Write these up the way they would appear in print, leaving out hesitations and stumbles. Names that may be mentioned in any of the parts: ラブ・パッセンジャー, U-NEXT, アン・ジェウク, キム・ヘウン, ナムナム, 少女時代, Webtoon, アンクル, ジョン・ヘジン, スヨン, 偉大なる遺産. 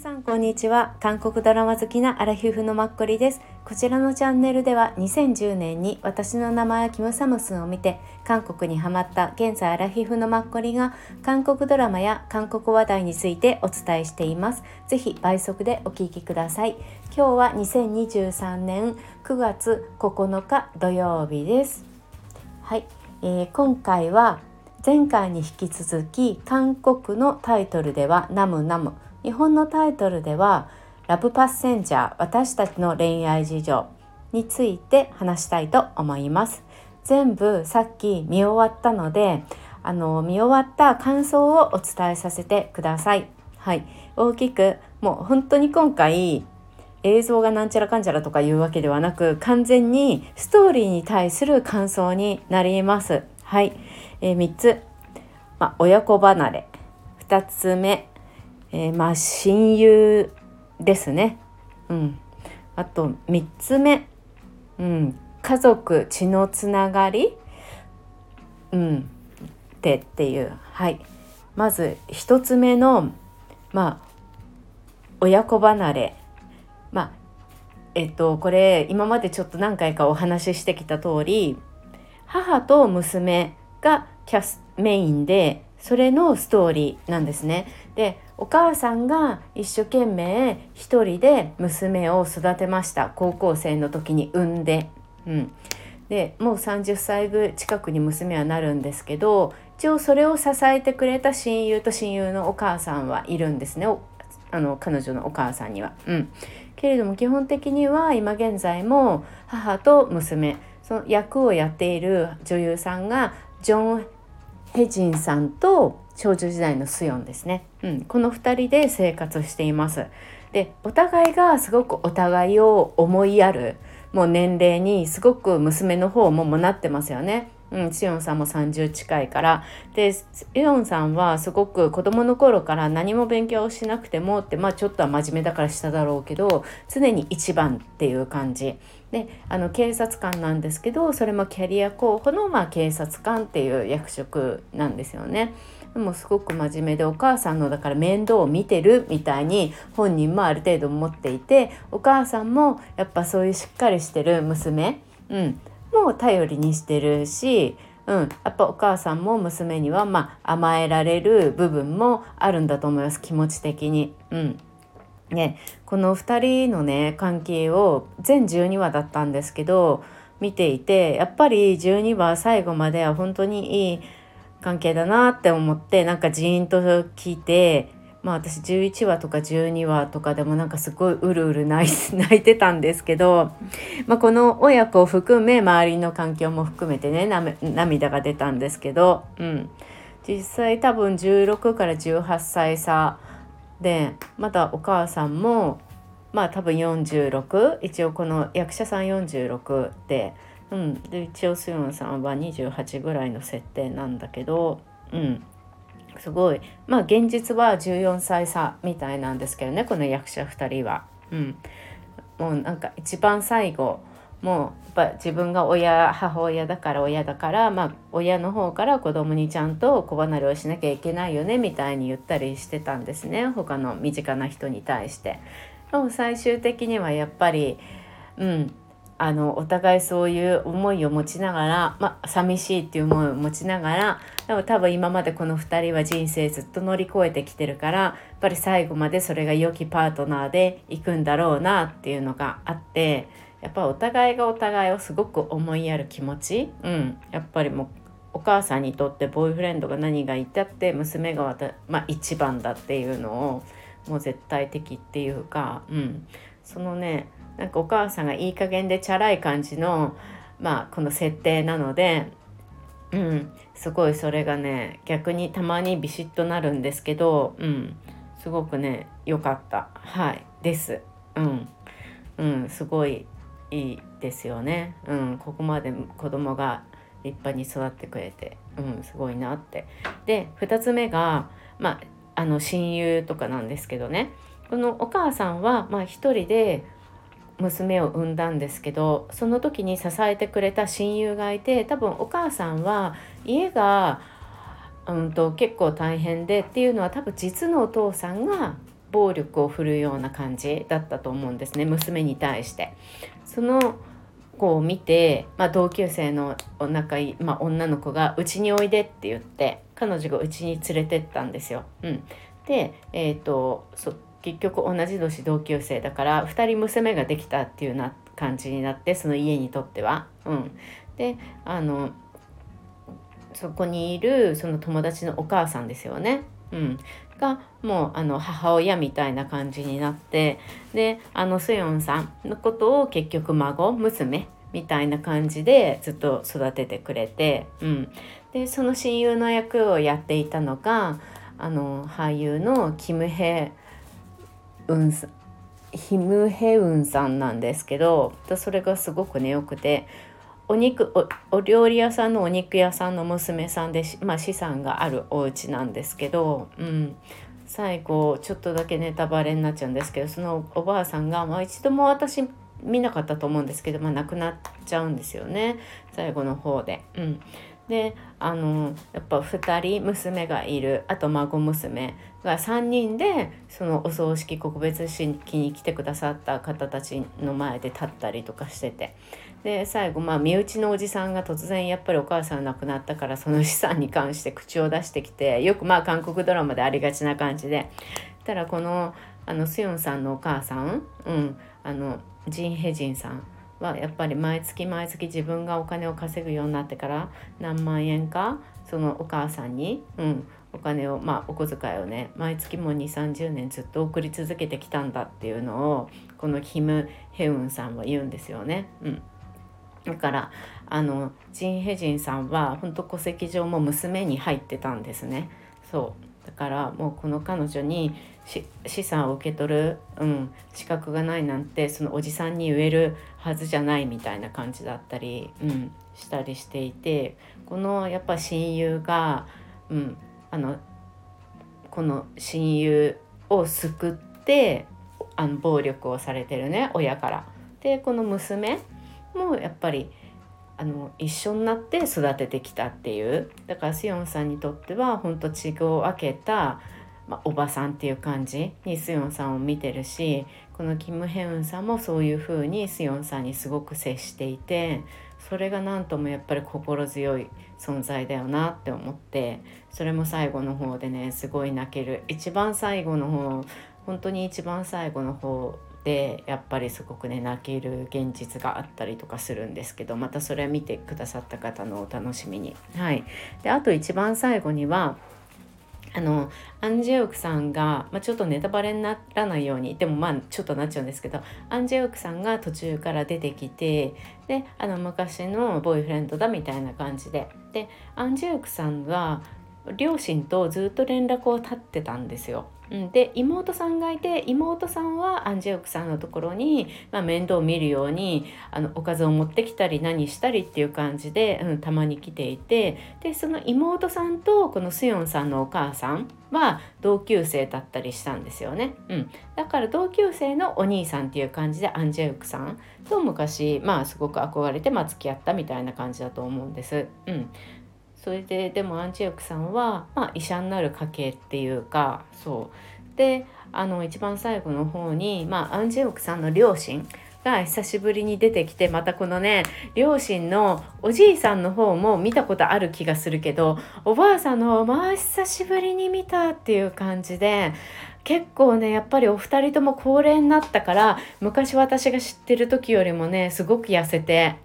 さんこんにちは。韓国ドラマ好きなアラヒューフのマッコリです。こちらのチャンネルでは2010年に私の名前はキムサムスンを見て韓国にハマった現在アラヒューフのマッコリが韓国ドラマや韓国話題についてお伝えしています。ぜひ倍速でお聞きください。今日は2023年9月9日土曜日です。はい、今回は前回に引き続き韓国のタイトルではナムナム、日本のタイトルではラブパッセンジャー、私たちの恋愛事情について話したいと思います。全部さっき見終わったので見終わった感想をお伝えさせてください。はい、大きくもう本当に今回映像がなんちゃらかんちゃらとかいうわけではなく、完全にストーリーに対する感想になります。はい、3つ、親子離れ、2つ目、親友ですね、あと3つ目、家族、血のつながり、っていう。はい、まず1つ目の、親子離れ、これ今までちょっと何回かお話ししてきた通り、母と娘がメインで、それのストーリーなんですね。で、お母さんが一生懸命一人で娘を育てました。高校生の時に産んで、でもう30歳近くに娘はなるんですけど、一応それを支えてくれた親友と親友のお母さんはいるんですね。彼女のお母さんには、けれども基本的には今現在も母と娘、その役をやっている女優さんがジョン・ヘジンさんと少女時代のスヨンですね、この2人で生活しています。で、お互いがすごくお互いを思いやるもう年齢にすごく娘の方もなってますよね。スヨンさんも30近いから。で、スヨンさんはすごく子供の頃から何も勉強しなくてもって、ちょっとは真面目だからしただろうけど、常に一番っていう感じで、警察官なんですけど、それもキャリア候補の、警察官っていう役職なんですよね。でもすごく真面目で、お母さんのだから面倒を見てるみたいに本人もある程度持っていて、お母さんもやっぱそういうしっかりしてる娘、も頼りにしてるし、やっぱお母さんも娘には甘えられる部分もあるんだと思います、気持ち的に。この2人のね関係を全12話だったんですけど見ていて、やっぱり12話最後までは本当にいい関係だなって思って、ジーンときて、私11話とか12話とかでもすごいうるうる泣いてたんですけど、この親子を含め周りの環境も含めてね涙が出たんですけど、実際多分16から18歳差で、またお母さんも多分46、一応この役者さん46で、で一応スヨンさんは28ぐらいの設定なんだけど、すごい現実は14歳差みたいなんですけどね、この役者2人は。もう一番最後もうやっぱ自分が母親だから親の方から子供にちゃんと子離れをしなきゃいけないよねみたいに言ったりしてたんですね、他の身近な人に対して。でも最終的にはやっぱりお互いそういう思いを持ちながら、寂しいっていう思いを持ちながら、でも多分今までこの2人は人生ずっと乗り越えてきてるから、やっぱり最後までそれが良きパートナーでいくんだろうなっていうのがあって、やっぱお互いがお互いをすごく思いやる気持ち、やっぱりもうお母さんにとってボーイフレンドが何が言ったって娘が一番だっていうのをもう絶対的っていうか、そのねお母さんがいい加減でチャラい感じの、この設定なので、すごいそれがね逆にたまにビシッとなるんですけど、すごくね良かった、です、すごいいいですよね、ここまで子供が立派に育ってくれて、すごいなって。で、2つ目が、親友とかなんですけどね、このお母さんは一人で娘を産んだんですけど、その時に支えてくれた親友がいて、多分お母さんは家が結構大変でっていうのは、多分実のお父さんが暴力を振るうような感じだったと思うんですね、娘に対して。その子を見て、同級生の女の子がうちにおいでって言って彼女がうちに連れてったんですよ、で、結局同じ年同級生だから2人娘ができたっていうな感じになって、その家にとっては、で、そこにいるその友達のお母さんですよね、がもう母親みたいな感じになって、でスヨンさんのことを結局孫娘みたいな感じでずっと育ててくれて、でその親友の役をやっていたのが俳優のキムヘウンさんなんですけど、それがすごくねよくて、お料理屋さんのお肉屋さんの娘さんで、資産があるお家なんですけど、最後ちょっとだけネタバレになっちゃうんですけど、そのおばあさんが、一度も私見なかったと思うんですけど、亡くなっちゃうんですよね、最後の方で。でやっぱ2人娘がいる、あと孫娘が3人でそのお葬式告別式に来てくださった方たちの前で立ったりとかしてて、で最後身内のおじさんが突然やっぱりお母さん亡くなったからその資産に関して口を出してきて、よく韓国ドラマでありがちな感じで、たらこのスヨンさんのお母さん、ジンヘジンさんはやっぱり毎月毎月自分がお金を稼ぐようになってから何万円かそのお母さんに、お金を、お小遣いをね毎月もう 2,30 年ずっと送り続けてきたんだっていうのをこのキム・ヘウンさんは言うんですよね、だからジンヘジンさんは本当戸籍上も娘に入ってたんですね。そうだからもうこの彼女に資産を受け取る、資格がないなんてそのおじさんに言えるはずじゃないみたいな感じだったり、したりしていて、このやっぱ親友が、この親友を救って暴力をされてるね親から、でこの娘もやっぱり一緒になって育ててきたっていう、だからスヨンさんにとっては本当血を分けた、おばさんっていう感じにスヨンさんを見てるし、このキム・ヘウンさんもそういう風にスヨンさんにすごく接していて、それがなんともやっぱり心強い存在だよなって思って、それも最後の方でねすごい泣ける、一番最後の方でやっぱりすごくね泣ける現実があったりとかするんですけど、またそれ見てくださった方のお楽しみに。であと一番最後にはアン・ジェウクさんが、ちょっとネタバレにならないように、でもちょっとなっちゃうんですけど、アン・ジェウクさんが途中から出てきて、で昔のボーイフレンドだみたいな感じで、でアン・ジェウクさんが両親とずっと連絡を絶ってたんですよ。で妹さんがいて、妹さんはアン・ジェウクさんのところに、面倒を見るようにおかずを持ってきたり何したりっていう感じで、たまに来ていて、でその妹さんとこのスヨンさんのお母さんは同級生だったりしたんですよね、だから同級生のお兄さんっていう感じでアン・ジェウクさんと昔、すごく憧れて、付き合ったみたいな感じだと思うんです、それででもアン・ジェウクさんは、医者になる家系っていうか、そうで一番最後の方に、アン・ジェウクさんの両親が久しぶりに出てきて、またこのね両親のおじいさんの方も見たことある気がするけど、おばあさんの方久しぶりに見たっていう感じで、結構ねやっぱりお二人とも高齢になったから、昔私が知ってる時よりもねすごく痩せて、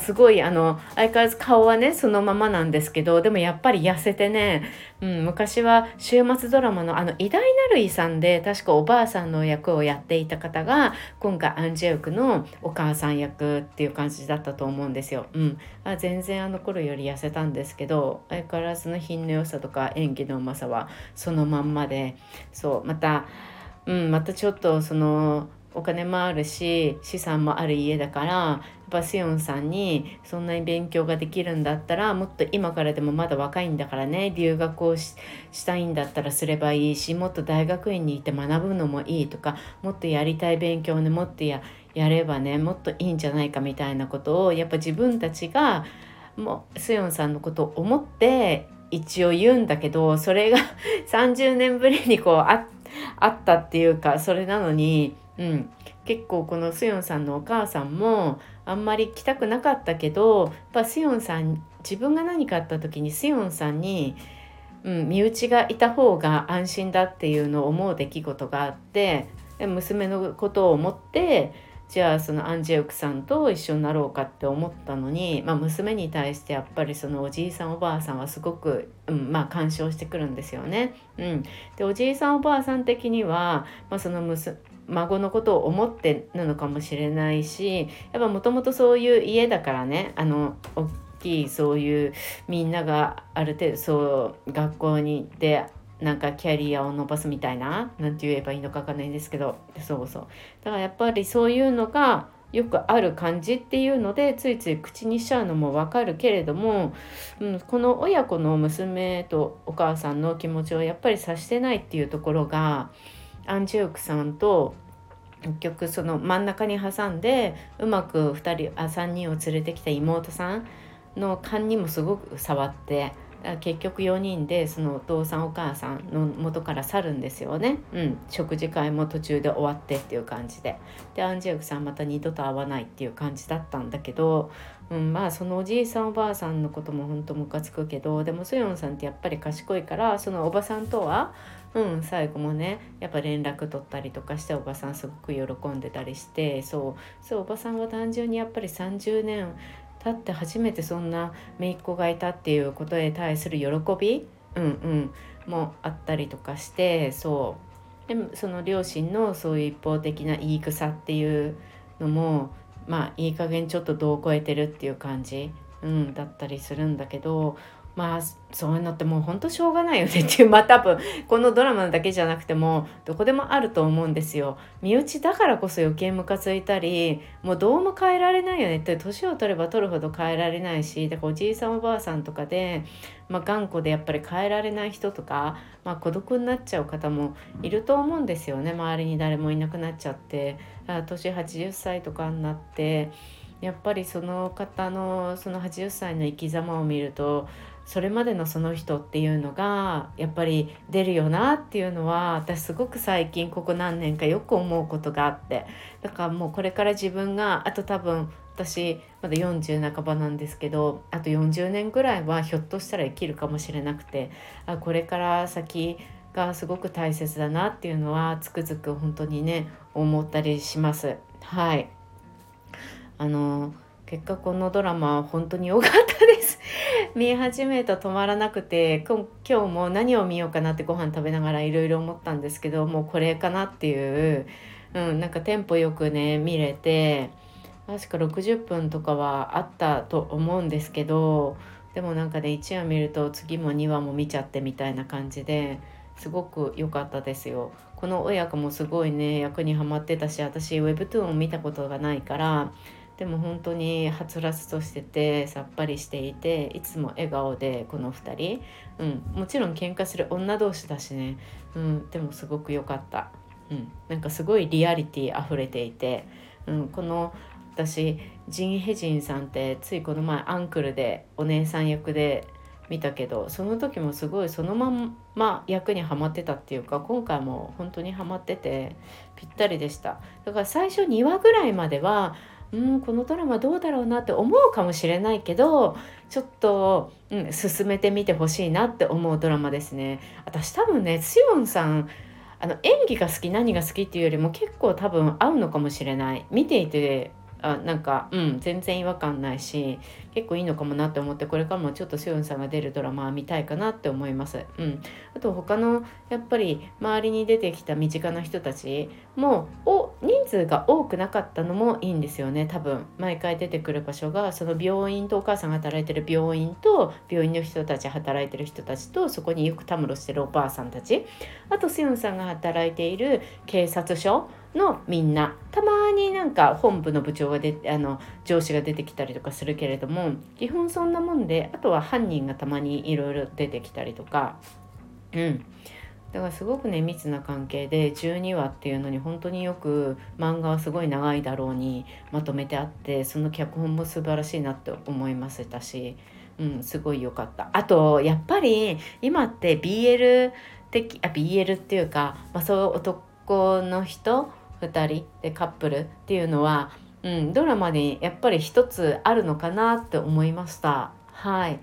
すごい相変わらず顔はねそのままなんですけど、でもやっぱり痩せてね、昔は週末ドラマの偉大なる遺産で確かおばあさんの役をやっていた方が今回アン・ジェウクのお母さん役っていう感じだったと思うんですよ、全然頃より痩せたんですけど、相変わらずの品の良さとか演技のうまさはそのまんまで、またちょっとそのお金もあるし資産もある家だから、やっぱスヨンさんにそんなに勉強ができるんだったらもっと今からでもまだ若いんだからね、留学をしたいんだったらすればいいし、もっと大学院に行って学ぶのもいいとか、もっとやりたい勉強をねもっとやればねもっといいんじゃないかみたいなことを、やっぱ自分たちがもうスヨンさんのことを思って一応言うんだけど、それが30年ぶりにあったっていうか、それなのに、結構このスヨンさんのお母さんもあんまり来たくなかったけど、やっぱスヨンさん、自分が何かあった時にスヨンさんに、身内がいた方が安心だっていうのを思う出来事があって、娘のことを思って、じゃあそのアンジェウクさんと一緒になろうかって思ったのに、娘に対してやっぱりそのおじいさんおばあさんはすごく、干渉してくるんですよね。でおじいさんおばあさん的には、その孫のことを思ってなのかもしれないし、やっぱもともとそういう家だからね、大きいそういうみんながある程度そう学校に行ってなんかキャリアを伸ばすみたいな、なんて言えばいいのかわかんないんですけど、そうだからやっぱりそういうのがよくある感じっていうのでついつい口にしちゃうのもわかるけれども、この親子の娘とお母さんの気持ちをやっぱり察してないっていうところが、アンジェウクさんと結局その真ん中に挟んでうまく3人を連れてきた妹さんの勘にもすごく触って、結局4人でそのお父さんお母さんの元から去るんですよね、食事会も途中で終わってっていう感じで、アンジェウクさんまた二度と会わないっていう感じだったんだけど、そのおじいさんおばあさんのことも本当ムカつくけど、でもスヨンさんってやっぱり賢いから、そのおばさんとは、最後もねやっぱ連絡取ったりとかして、おばさんすごく喜んでたりして、そうおばさんは単純にやっぱり30年経って初めてそんな姪っ子がいたっていうことに対する喜び、もあったりとかして、でもその両親のそういう一方的な言い草っていうのもいい加減ちょっと度を超えてるっていう感じ、だったりするんだけど、そういうのってもう本当しょうがないよねっていう、多分このドラマだけじゃなくてもどこでもあると思うんですよ。身内だからこそ余計ムカついたり、もうどうも変えられないよねって、年を取れば取るほど変えられないし、だからおじいさんおばあさんとかで、頑固でやっぱり変えられない人とか、孤独になっちゃう方もいると思うんですよね。周りに誰もいなくなっちゃって、年80歳とかになって、やっぱりその方のその80歳の生き様を見ると、それまでのその人っていうのがやっぱり出るよなっていうのは、私すごく最近ここ何年かよく思うことがあって、だからもうこれから自分があと多分、私まだ40半ばなんですけど、あと40年ぐらいはひょっとしたら生きるかもしれなくて、これから先がすごく大切だなっていうのはつくづく本当にね思ったりします。結果このドラマは本当に良かったです。見始めた止まらなくて、今日も何を見ようかなってご飯食べながらいろいろ思ったんですけど、もうこれかなっていう、なんかテンポよくね見れて、確か60分とかはあったと思うんですけど、でもなんかね1話見ると次も2話も見ちゃってみたいな感じですごく良かったですよ。この親子もすごいね役にはまってたし、私 Webtoon を見たことがないから、でも本当にはつらつとしててさっぱりしていて、いつも笑顔でこの2人、もちろん喧嘩する女同士だしね、でもすごく良かった、なんかすごいリアリティあふれていて、この私ジンヘジンさんってついこの前アンクルでお姉さん役で見たけど、その時もすごいそのまんま役にはまってたっていうか、今回も本当にはまっててぴったりでした。だから最初2話ぐらいまではこのドラマどうだろうなって思うかもしれないけど、ちょっと、進めてみてほしいなって思うドラマですね。私多分ね、スヨンさん演技が好き何が好きっていうよりも結構多分合うのかもしれない。見ていてなんか、全然違和感ないし結構いいのかもなって思って、これからもちょっとスヨンさんが出るドラマは見たいかなって思います。あと他のやっぱり周りに出てきた身近な人たちも人数が多くなかったのもいいんですよね。多分毎回出てくる場所がその病院と、お母さんが働いてる病院と病院の人たち、働いてる人たちと、そこによくたむろしてるおばあさんたち、あとスヨンさんが働いている警察署のみんな、たまになんか本部の部長が上司が出てきたりとかするけれども、基本そんなもんで、あとは犯人がたまにいろいろ出てきたりとか、だからすごくね密な関係で、12話っていうのに本当によく、漫画はすごい長いだろうにまとめてあって、その脚本も素晴らしいなって思いましたし、すごい良かった。あとやっぱり今って BL 的、やっぱ BL っていうか、まあ、そういう男の人2人でカップルっていうのは、ドラマにやっぱり一つあるのかなって思いました。はい、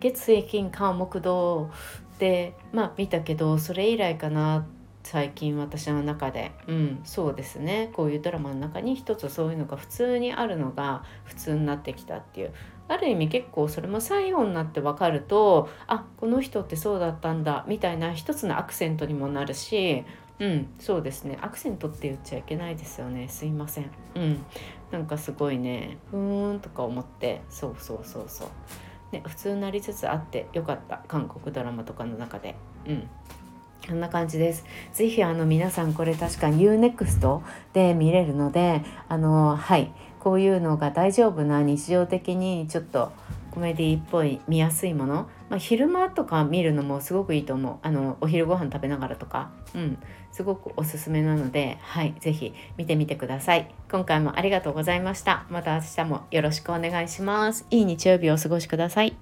月水金火木土で、まあ、見たけどそれ以来かな最近私の中で、そうですね、こういうドラマの中に一つそういうのが普通にあるのが普通になってきたっていう、ある意味結構それも最後になって分かると、あ、この人ってそうだったんだみたいな一つのアクセントにもなるし、そうですね、アクセントって言っちゃいけないですよね、すいません、なんかすごいね、ふーんとか思って、そうね、普通になりつつあってよかった、韓国ドラマとかの中で。こんな感じです。ぜひ皆さん、これ確か U-NEXT で見れるので、はい、こういうのが大丈夫な日常的にちょっとコメディっぽい見やすいもの、まあ、昼間とか見るのもすごくいいと思う。お昼ご飯食べながらとか、すごくおすすめなので、はい、ぜひ見てみてください。今回もありがとうございました。また明日もよろしくお願いします。いい日曜日をお過ごしください。